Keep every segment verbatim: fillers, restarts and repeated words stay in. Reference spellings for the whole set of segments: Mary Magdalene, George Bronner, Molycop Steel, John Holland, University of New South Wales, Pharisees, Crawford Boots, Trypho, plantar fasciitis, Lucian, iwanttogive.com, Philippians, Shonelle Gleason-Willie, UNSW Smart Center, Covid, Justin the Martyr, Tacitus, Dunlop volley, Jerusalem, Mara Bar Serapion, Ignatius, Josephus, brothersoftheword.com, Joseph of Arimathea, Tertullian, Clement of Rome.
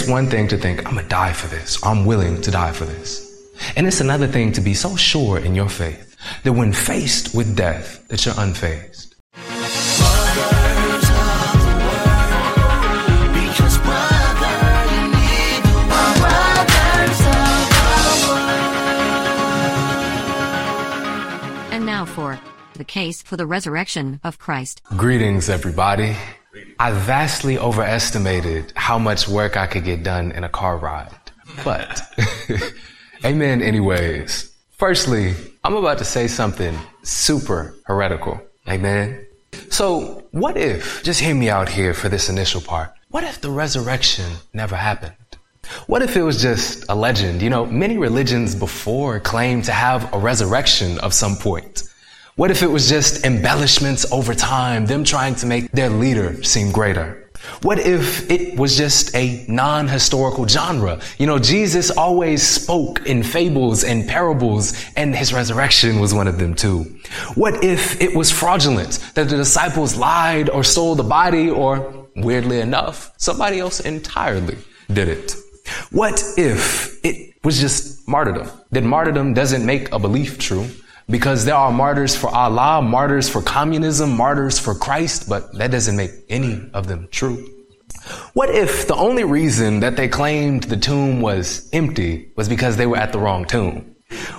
it's one thing to think, I'm going to die for this. I'm willing to die for this. And it's another thing to be so sure in your faith that when faced with death, that you're unfazed. And now for the case for the resurrection of Christ. Greetings, everybody. I vastly overestimated how much work I could get done in a car ride, but amen anyways. Firstly, I'm about to say something super heretical. Amen. So what if, just hear me out here for this initial part, what if the resurrection never happened? What if it was just a legend? You know, many religions before claimed to have a resurrection of some point. What if it was just embellishments over time, them trying to make their leader seem greater? What if it was just a non-historical genre? You know, Jesus always spoke in fables and parables, and his resurrection was one of them too. What if it was fraudulent, that the disciples lied or stole the body, or, weirdly enough, somebody else entirely did it? What if it was just martyrdom, that martyrdom doesn't make a belief true? Because there are martyrs for Allah, martyrs for communism, martyrs for Christ, but that doesn't make any of them true. What if the only reason that they claimed the tomb was empty was because they were at the wrong tomb?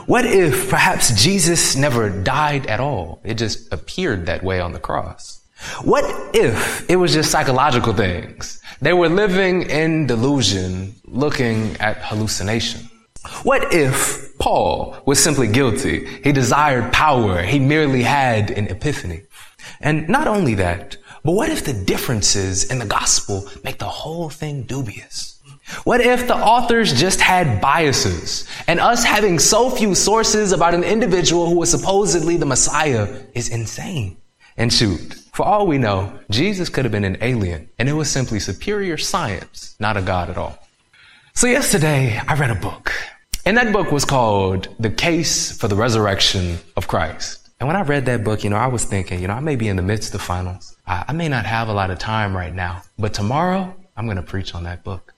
What if perhaps Jesus never died at all? It just appeared that way on the cross. What if it was just psychological things? They were living in delusion, looking at hallucination. What if Paul was simply guilty? He desired power. He merely had an epiphany. And not only that, but what if the differences in the gospel make the whole thing dubious? What if the authors just had biases, and us having so few sources about an individual who was supposedly the Messiah is insane? And shoot, for all we know, Jesus could have been an alien, and it was simply superior science, not a God at all. So yesterday, I read a book. And that book was called The Case for the Resurrection of Christ. And when I read that book, you know, I was thinking, you know, I may be in the midst of finals. I, I may not have a lot of time right now, but tomorrow I'm going to preach on that book.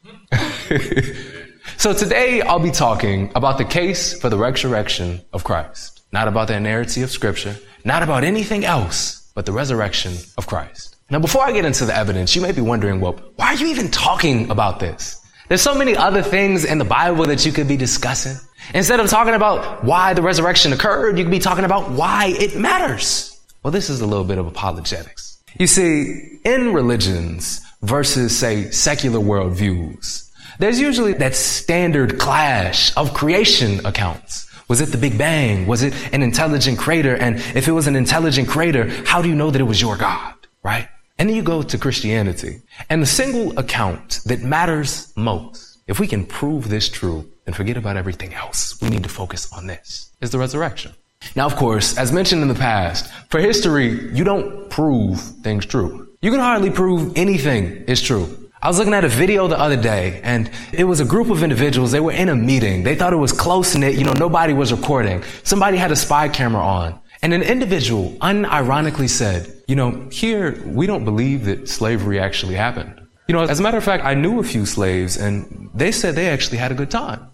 So today I'll be talking about the case for the resurrection of Christ, not about the inerrancy of scripture, not about anything else, but the resurrection of Christ. Now, before I get into the evidence, you may be wondering, well, why are you even talking about this? There's so many other things in the Bible that you could be discussing. Instead of talking about why the resurrection occurred, you could be talking about why it matters. Well, this is a little bit of apologetics. You see, in religions versus, say, secular worldviews, there's usually that standard clash of creation accounts. Was it the Big Bang? Was it an intelligent creator? And if it was an intelligent creator, how do you know that it was your God, right? And then you go to Christianity, and the single account that matters most, if we can prove this true and forget about everything else, we need to focus on this, is the resurrection. Now, of course, as mentioned in the past, for history, you don't prove things true. You can hardly prove anything is true. I was looking at a video the other day, and it was a group of individuals. They were in a meeting. They thought it was close-knit. You know, nobody was recording. Somebody had a spy camera on. And an individual unironically said, you know, here, we don't believe that slavery actually happened. You know, as a matter of fact, I knew a few slaves, and they said they actually had a good time.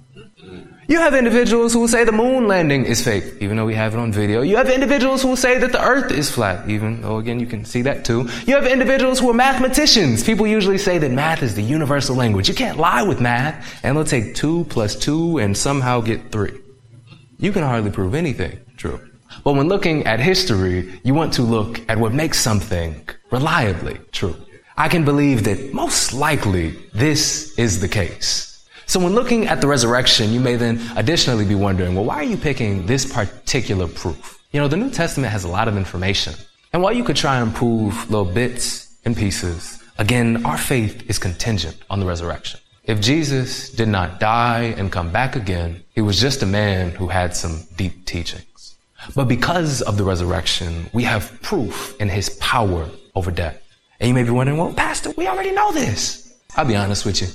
You have individuals who will say the moon landing is fake, even though we have it on video. You have individuals who will say that the earth is flat, even though, again, you can see that too. You have individuals who are mathematicians. People usually say that math is the universal language. You can't lie with math, and they'll take two plus two and somehow get three. You can hardly prove anything true. But when looking at history, you want to look at what makes something reliably true. I can believe that most likely this is the case. So when looking at the resurrection, you may then additionally be wondering, well, why are you picking this particular proof? You know, the New Testament has a lot of information. And while you could try and prove little bits and pieces, again, our faith is contingent on the resurrection. If Jesus did not die and come back again, he was just a man who had some deep teaching. But because of the resurrection, we have proof in his power over death. And you may be wondering, well, Pastor, we already know this. I'll be honest with you.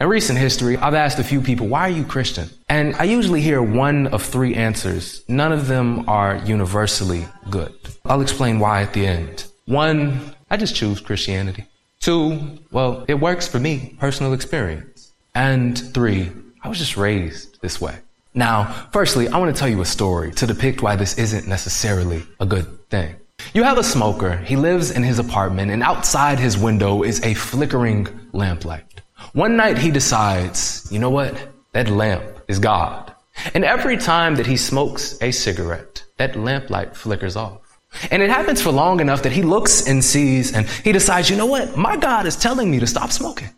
In recent history, I've asked a few people, why are you Christian? And I usually hear one of three answers. None of them are universally good. I'll explain why at the end. One, I just choose Christianity. Two, well, it works for me, personal experience. And three, I was just raised this way. Now, firstly, I want to tell you a story to depict why this isn't necessarily a good thing. You have a smoker. He lives in his apartment, and outside his window is a flickering lamplight. One night he decides, you know what? That lamp is God. And every time that he smokes a cigarette, that lamplight flickers off. And it happens for long enough that he looks and sees, and he decides, you know what? My God is telling me to stop smoking.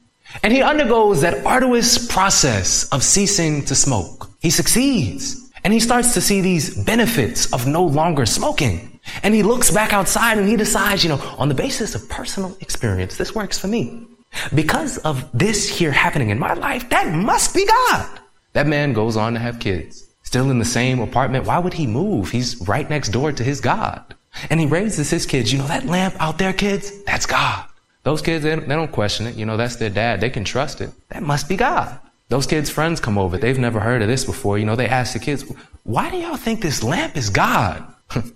And he undergoes that arduous process of ceasing to smoke. He succeeds, and he starts to see these benefits of no longer smoking. And he looks back outside and he decides, you know, on the basis of personal experience, this works for me. Because of this here happening in my life, that must be God. That man goes on to have kids, still in the same apartment. Why would he move? He's right next door to his God. And he raises his kids. You know, that lamp out there, kids, that's God. Those kids, they don't question it. You know, that's their dad. They can trust it. That must be God. Those kids' friends come over. They've never heard of this before. You know, they ask the kids, why do y'all think this lamp is God?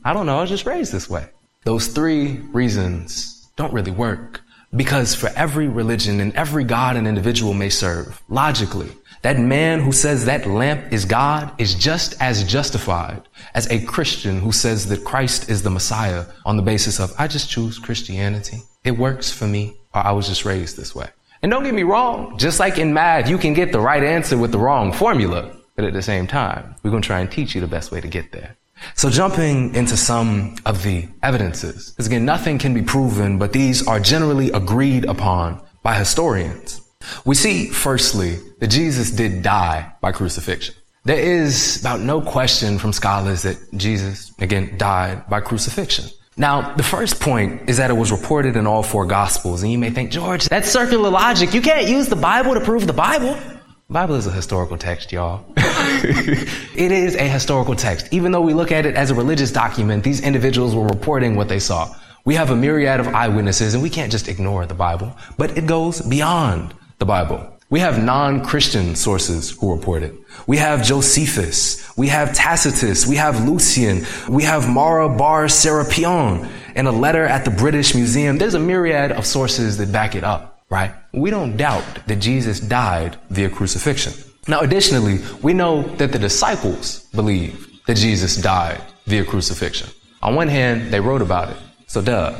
I don't know. I was just raised this way. Those three reasons don't really work, because for every religion and every God an individual may serve, logically, that man who says that lamp is God is just as justified as a Christian who says that Christ is the Messiah on the basis of, I just choose Christianity. It works for me, or I was just raised this way. And don't get me wrong, just like in math, you can get the right answer with the wrong formula. But at the same time, we're going to try and teach you the best way to get there. So jumping into some of the evidences, because again, nothing can be proven, but these are generally agreed upon by historians. We see, firstly, that Jesus did die by crucifixion. There is about no question from scholars that Jesus, again, died by crucifixion. Now, the first point is that it was reported in all four Gospels. And you may think, George, that's circular logic. You can't use the Bible to prove the Bible. The Bible is a historical text, y'all. It is a historical text. Even though we look at it as a religious document, these individuals were reporting what they saw. We have a myriad of eyewitnesses, and we can't just ignore the Bible. But it goes beyond the Bible. We have non-Christian sources who report it. We have Josephus. We have Tacitus. We have Lucian. We have Mara Bar Serapion. And a letter at the British Museum. There's a myriad of sources that back it up, right? We don't doubt that Jesus died via crucifixion. Now, additionally, we know that the disciples believed that Jesus died via crucifixion. On one hand, they wrote about it. So duh.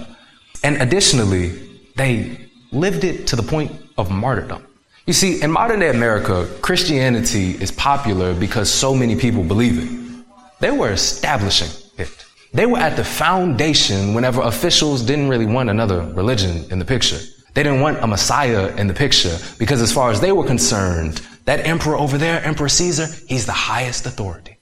And additionally, they lived it to the point of martyrdom. You see, in modern day America, Christianity is popular because so many people believe it. They were establishing it. They were at the foundation whenever officials didn't really want another religion in the picture. They didn't want a Messiah in the picture because as far as they were concerned, that emperor over there, Emperor Caesar, he's the highest authority.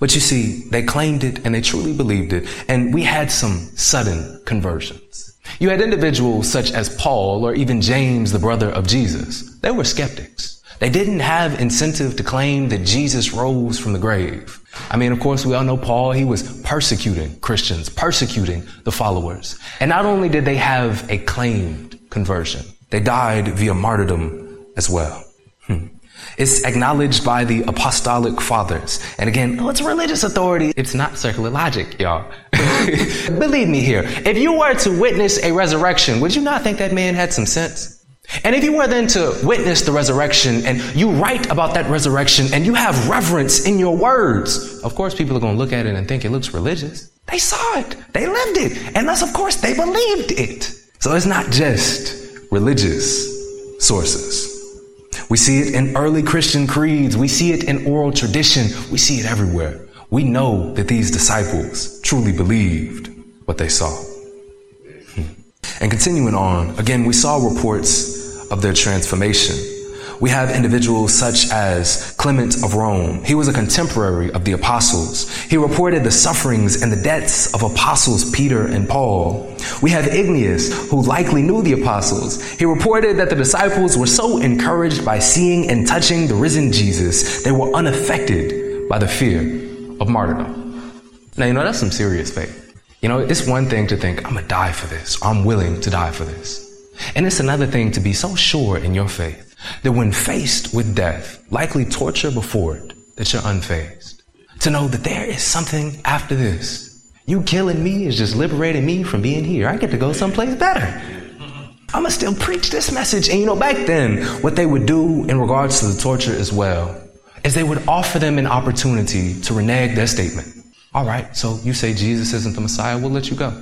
But you see, they claimed it and they truly believed it. And we had some sudden conversions. You had individuals such as Paul or even James, the brother of Jesus. They were skeptics. They didn't have incentive to claim that Jesus rose from the grave. I mean, of course, we all know Paul. He was persecuting Christians, persecuting the followers. And not only did they have a claimed conversion, they died via martyrdom as well. Hmm. It's acknowledged by the apostolic fathers. And again, oh, it's religious authority. It's not circular logic, y'all. Believe me here. If you were to witness a resurrection, would you not think that man had some sense? And if you were then to witness the resurrection and you write about that resurrection and you have reverence in your words, of course, people are going to look at it and think it looks religious. They saw it. They lived it. And thus, of course, they believed it. So it's not just religious sources. We see it in early Christian creeds. We see it in oral tradition. We see it everywhere. We know that these disciples truly believed what they saw. Hmm. And continuing on, again, we saw reports of their transformation. We have individuals such as Clement of Rome. He was a contemporary of the apostles. He reported the sufferings and the deaths of apostles Peter and Paul. We have Ignatius, who likely knew the apostles. He reported that the disciples were so encouraged by seeing and touching the risen Jesus, they were unaffected by the fear of martyrdom. Now, you know, that's some serious faith. You know, it's one thing to think, I'm going to die for this. I'm willing to die for this. And it's another thing to be so sure in your faith that when faced with death, likely torture before it, that you're unfazed. To know that there is something after this. You killing me is just liberating me from being here. I get to go someplace better. I'ma still preach this message. And you know, back then, what they would do in regards to the torture as well is they would offer them an opportunity to renege their statement. All right, so you say Jesus isn't the Messiah, we'll let you go.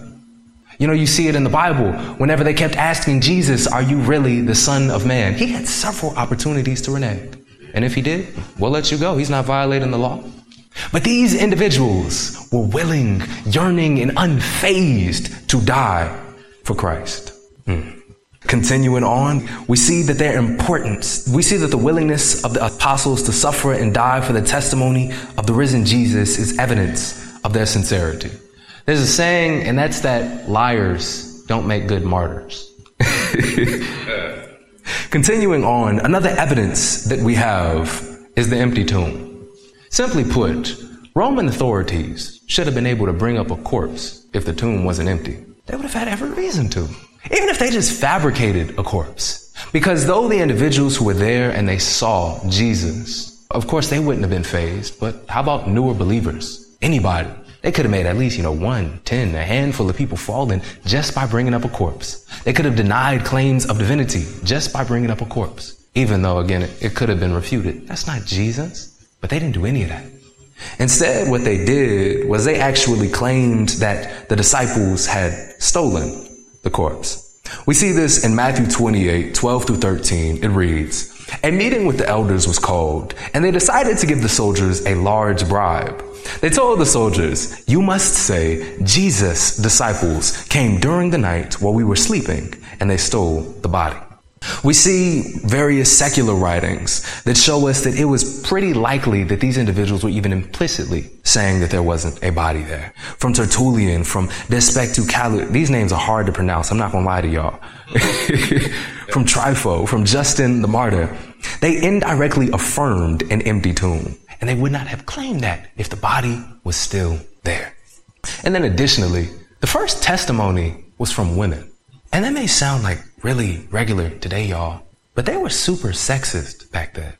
You know, you see it in the Bible. Whenever they kept asking Jesus, are you really the Son of Man? He had several opportunities to renege. And if he did, we'll let you go. He's not violating the law. But these individuals were willing, yearning, and unfazed to die for Christ. Hmm. Continuing on, we see that their importance, we see that the willingness of the apostles to suffer and die for the testimony of the risen Jesus is evidence of their sincerity. There's a saying, and that's that liars don't make good martyrs. Continuing on, another evidence that we have is the empty tomb. Simply put, Roman authorities should have been able to bring up a corpse if the tomb wasn't empty. They would have had every reason to. Even if they just fabricated a corpse. Because though the individuals who were there and they saw Jesus, of course they wouldn't have been fazed, but how about newer believers? Anybody. They could have made at least, you know, one, ten, a handful of people fall in just by bringing up a corpse. They could have denied claims of divinity just by bringing up a corpse. Even though, again, it, it could have been refuted. That's not Jesus. But they didn't do any of that. Instead, what they did was they actually claimed that the disciples had stolen the corpse. We see this in Matthew twenty-eight, twelve through thirteen. It reads, "A meeting with the elders was called, and they decided to give the soldiers a large bribe. They told the soldiers, 'You must say, Jesus' disciples came during the night while we were sleeping, and they stole the body.'" We see various secular writings that show us that it was pretty likely that these individuals were even implicitly saying that there wasn't a body there. From Tertullian, from Despectucalis, these names are hard to pronounce, I'm not going to lie to y'all. From Trypho, from Justin the Martyr, they indirectly affirmed an empty tomb, and they would not have claimed that if the body was still there. And then additionally, the first testimony was from women. And that may sound like really regular today, y'all, but they were super sexist back then.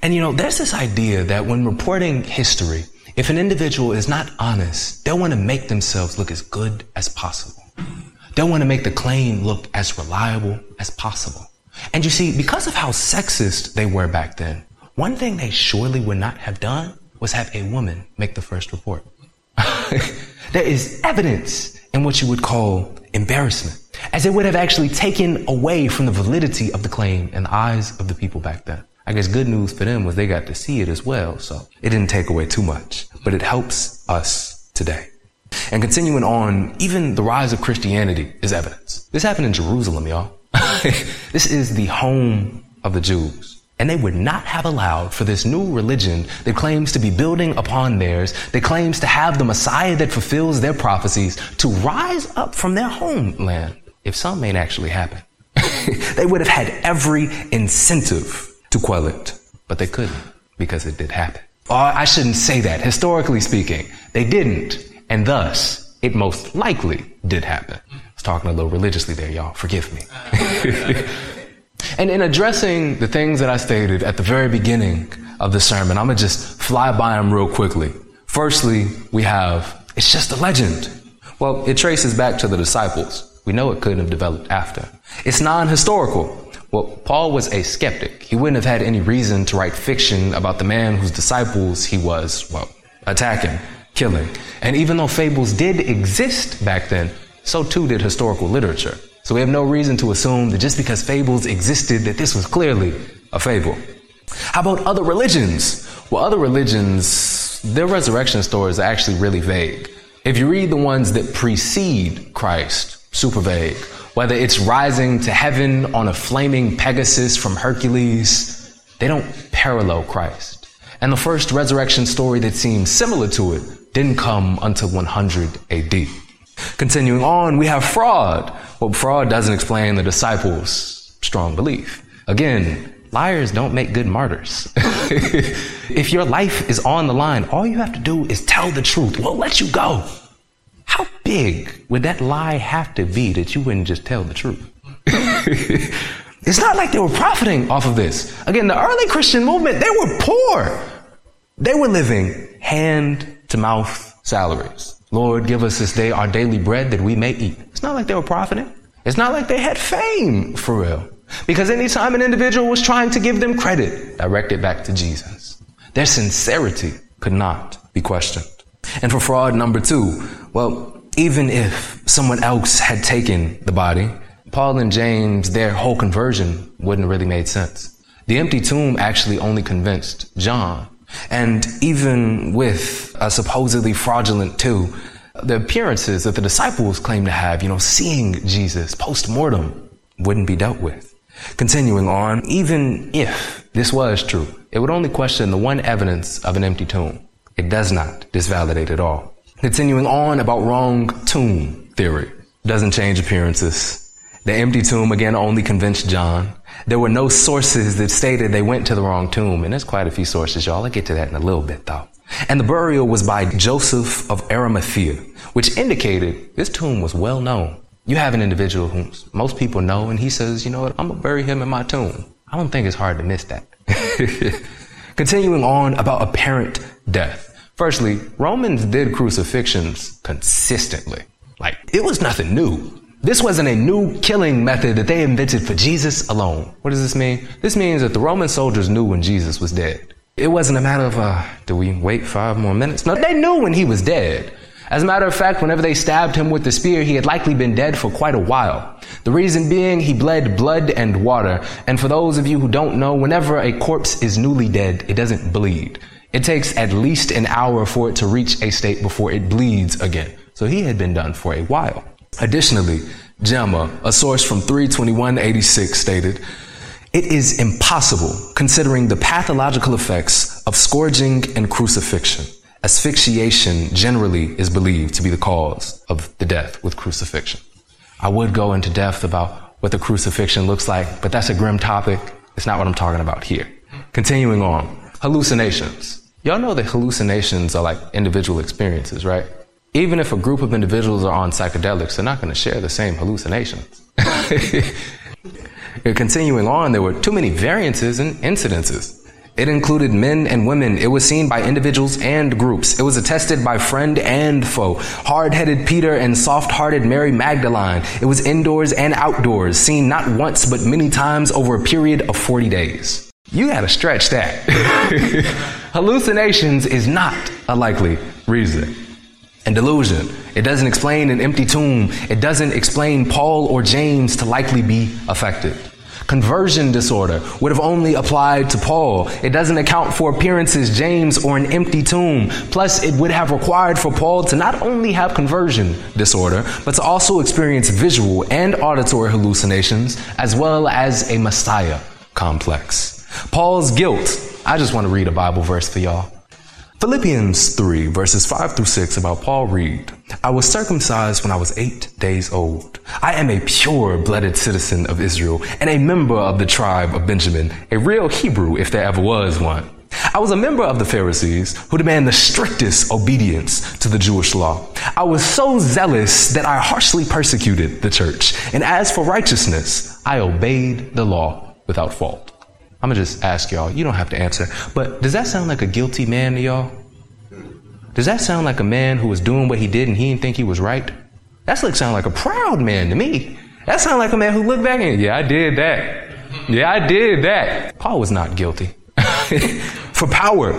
And you know, there's this idea that when reporting history, if an individual is not honest, they'll want to make themselves look as good as possible. They'll want to make the claim look as reliable as possible. And you see, because of how sexist they were back then, one thing they surely would not have done was have a woman make the first report. There is evidence in what you would call embarrassment, as it would have actually taken away from the validity of the claim in the eyes of the people back then. I guess good news for them was they got to see it as well, so it didn't take away too much, but it helps us today. And continuing on, even the rise of Christianity is evidence. This happened in Jerusalem, y'all. This is the home of the Jews, and they would not have allowed for this new religion that claims to be building upon theirs, that claims to have the Messiah that fulfills their prophecies, to rise up from their homeland. If some ain't actually happen, they would have had every incentive to quell it, but they couldn't because it did happen. Or I shouldn't say that. Historically speaking, they didn't, and thus it most likely did happen. I was talking a little religiously there, y'all. Forgive me. And in addressing the things that I stated at the very beginning of the sermon, I'm gonna just fly by them real quickly. Firstly, we have it's just a legend. Well, it traces back to the disciples. We know it couldn't have developed after. It's non-historical. Well, Paul was a skeptic. He wouldn't have had any reason to write fiction about the man whose disciples he was, well, attacking, killing. And even though fables did exist back then, so too did historical literature. So we have no reason to assume that just because fables existed, that this was clearly a fable. How about other religions? Well, other religions, their resurrection stories are actually really vague. If you read the ones that precede Christ, super vague. Whether it's rising to heaven on a flaming Pegasus from Hercules, they don't parallel Christ. And the first resurrection story that seems similar to it didn't come until one hundred A D. Continuing on, we have fraud. Well, fraud doesn't explain the disciples' strong belief. Again, liars don't make good martyrs. If your life is on the line, all you have to do is tell the truth. We'll let you go. How big would that lie have to be that you wouldn't just tell the truth? It's not like they were profiting off of this. Again, the early Christian movement, they were poor. They were living hand-to-mouth salaries. Lord, give us this day our daily bread that we may eat. It's not like they were profiting. It's not like they had fame for real, because anytime an individual was trying to give them credit, directed back to Jesus, their sincerity could not be questioned. And for fraud number two, well, even if someone else had taken the body, Paul and James, their whole conversion wouldn't really made sense. The empty tomb actually only convinced John. And even with a supposedly fraudulent too, the appearances that the disciples claim to have, you know, seeing Jesus post-mortem wouldn't be dealt with. Continuing on, even if this was true, it would only question the one evidence of an empty tomb. It does not disvalidate at all. Continuing on about wrong tomb theory. Doesn't change appearances. The empty tomb, again, only convinced John. There were no sources that stated they went to the wrong tomb. And there's quite a few sources, y'all. I'll get to that in a little bit, though. And the burial was by Joseph of Arimathea, which indicated this tomb was well known. You have an individual whom most people know, and he says, you know what, I'm going to bury him in my tomb. I don't think it's hard to miss that. Continuing on about apparent death. Firstly, Romans did crucifixions consistently. Like, it was nothing new. This wasn't a new killing method that they invented for Jesus alone. What does this mean? This means that the Roman soldiers knew when Jesus was dead. It wasn't a matter of, uh, do we wait five more minutes? No, they knew when he was dead. As a matter of fact, whenever they stabbed him with the spear, he had likely been dead for quite a while. The reason being, he bled blood and water. And for those of you who don't know, whenever a corpse is newly dead, it doesn't bleed. It takes at least an hour for it to reach a state before it bleeds again. So he had been done for a while. Additionally, Gemma, a source from three twenty-one eighty-six, stated, "It is impossible, considering the pathological effects of scourging and crucifixion. Asphyxiation generally is believed to be the cause of the death with crucifixion." I would go into depth about what the crucifixion looks like, but that's a grim topic. It's not what I'm talking about here. Continuing on, hallucinations. Y'all know that hallucinations are like individual experiences, right? Even if a group of individuals are on psychedelics, they're not going to share the same hallucinations. Continuing on, there were too many variances and incidences. It included men and women. It was seen by individuals and groups. It was attested by friend and foe. Hard-headed Peter and soft-hearted Mary Magdalene. It was indoors and outdoors, seen not once but many times over a period of forty days. You gotta stretch that. Hallucinations is not a likely reason. And delusion. It doesn't explain an empty tomb. It doesn't explain Paul or James to likely be affected. Conversion disorder would have only applied to Paul. It doesn't account for appearances, James, or an empty tomb. Plus, it would have required for Paul to not only have conversion disorder, but to also experience visual and auditory hallucinations, as well as a Messiah complex. Paul's guilt. I just want to read a Bible verse for y'all. Philippians three, verses five through six, about Paul read, "I was circumcised when I was eight days old. I am a pure-blooded citizen of Israel and a member of the tribe of Benjamin, a real Hebrew if there ever was one. I was a member of the Pharisees, who demand the strictest obedience to the Jewish law. I was so zealous that I harshly persecuted the church. And as for righteousness, I obeyed the law without fault." I'm going to just ask y'all, you don't have to answer, but does that sound like a guilty man to y'all? Does that sound like a man who was doing what he did and he didn't think he was right? That sounds like a proud man to me. That sounds like a man who looked back and, yeah, I did that. Yeah, I did that. Paul was not guilty. For power,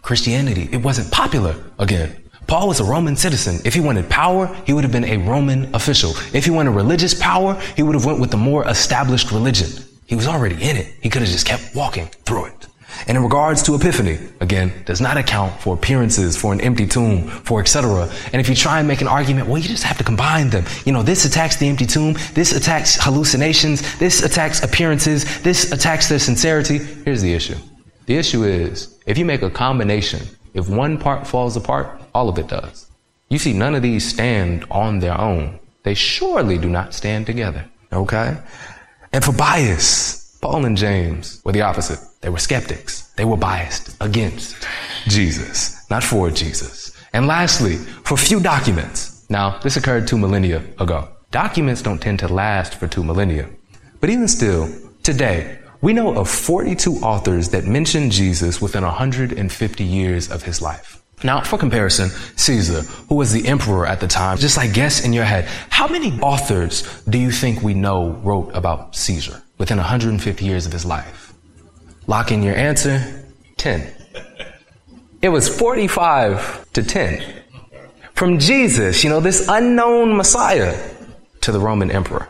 Christianity, it wasn't popular again. Paul was a Roman citizen. If he wanted power, he would have been a Roman official. If he wanted religious power, he would have went with the more established religion. He was already in it. He could have just kept walking through it. And in regards to epiphany, again, does not account for appearances, for an empty tomb, for et cetera. And if you try and make an argument, well, you just have to combine them. You know, this attacks the empty tomb. This attacks hallucinations. This attacks appearances. This attacks their sincerity. Here's the issue. The issue is, if you make a combination, if one part falls apart, all of it does. You see, none of these stand on their own. They surely do not stand together. Okay? And for bias, Paul and James were the opposite. They were skeptics. They were biased against Jesus, not for Jesus. And lastly, for few documents. Now, this occurred two millennia ago. Documents don't tend to last for two millennia. But even still, today, we know of forty-two authors that mention Jesus within one hundred fifty years of his life. Now, for comparison, Caesar, who was the emperor at the time, just like guess in your head, how many authors do you think we know wrote about Caesar within one hundred fifty years of his life? Lock in your answer, ten. It was forty-five to ten. From Jesus, you know, this unknown Messiah, to the Roman emperor.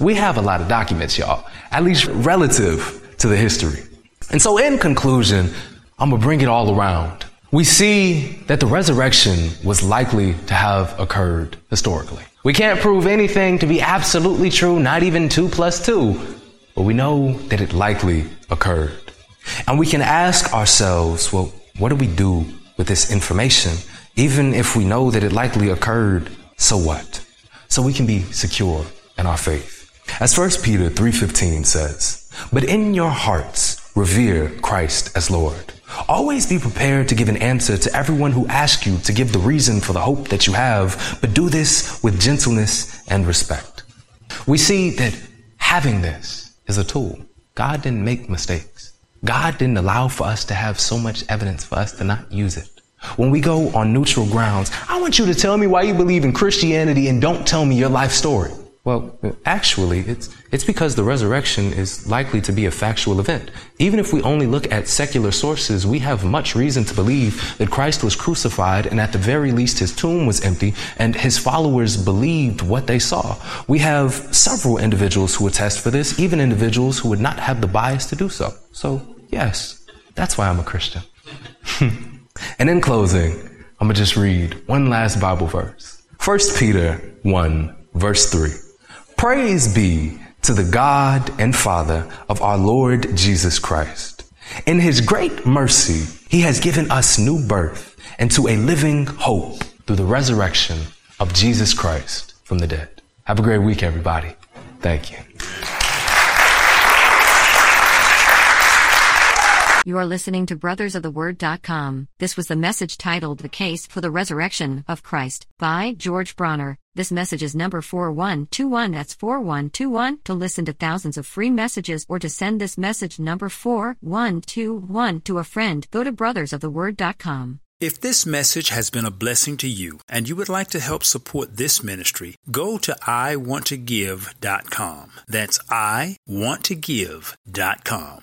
We have a lot of documents, y'all, at least relative to the history. And so in conclusion, I'm going to bring it all around. We see that the resurrection was likely to have occurred historically. We can't prove anything to be absolutely true, not even two plus two, but we know that it likely occurred. And we can ask ourselves, well, what do we do with this information? Even if we know that it likely occurred, so what? So we can be secure in our faith. As First Peter three fifteen says, "But in your hearts revere Christ as Lord. Always be prepared to give an answer to everyone who asks you to give the reason for the hope that you have, but do this with gentleness and respect." We see that having this is a tool. God didn't make mistakes. God didn't allow for us to have so much evidence for us to not use it. When we go on neutral grounds, I want you to tell me why you believe in Christianity and don't tell me your life story. Well, actually, it's it's because the resurrection is likely to be a factual event. Even if we only look at secular sources, we have much reason to believe that Christ was crucified, and at the very least his tomb was empty, and his followers believed what they saw. We have several individuals who attest for this, even individuals who would not have the bias to do so. So, yes, that's why I'm a Christian. And in closing, I'm going to just read one last Bible verse. First Peter one, verse three. Praise be to the God and Father of our Lord Jesus Christ. In his great mercy, he has given us new birth into a living hope through the resurrection of Jesus Christ from the dead. Have a great week, everybody. Thank you. You are listening to brothers of the word dot com. This was the message titled "The Case for the Resurrection of Christ" by George Bronner. This message is number four one two one. That's four one two one. To listen to thousands of free messages or to send this message number four one two one to a friend, go to brothers of the word dot com. If this message has been a blessing to you and you would like to help support this ministry, go to i want to give dot com. That's i want to give dot com.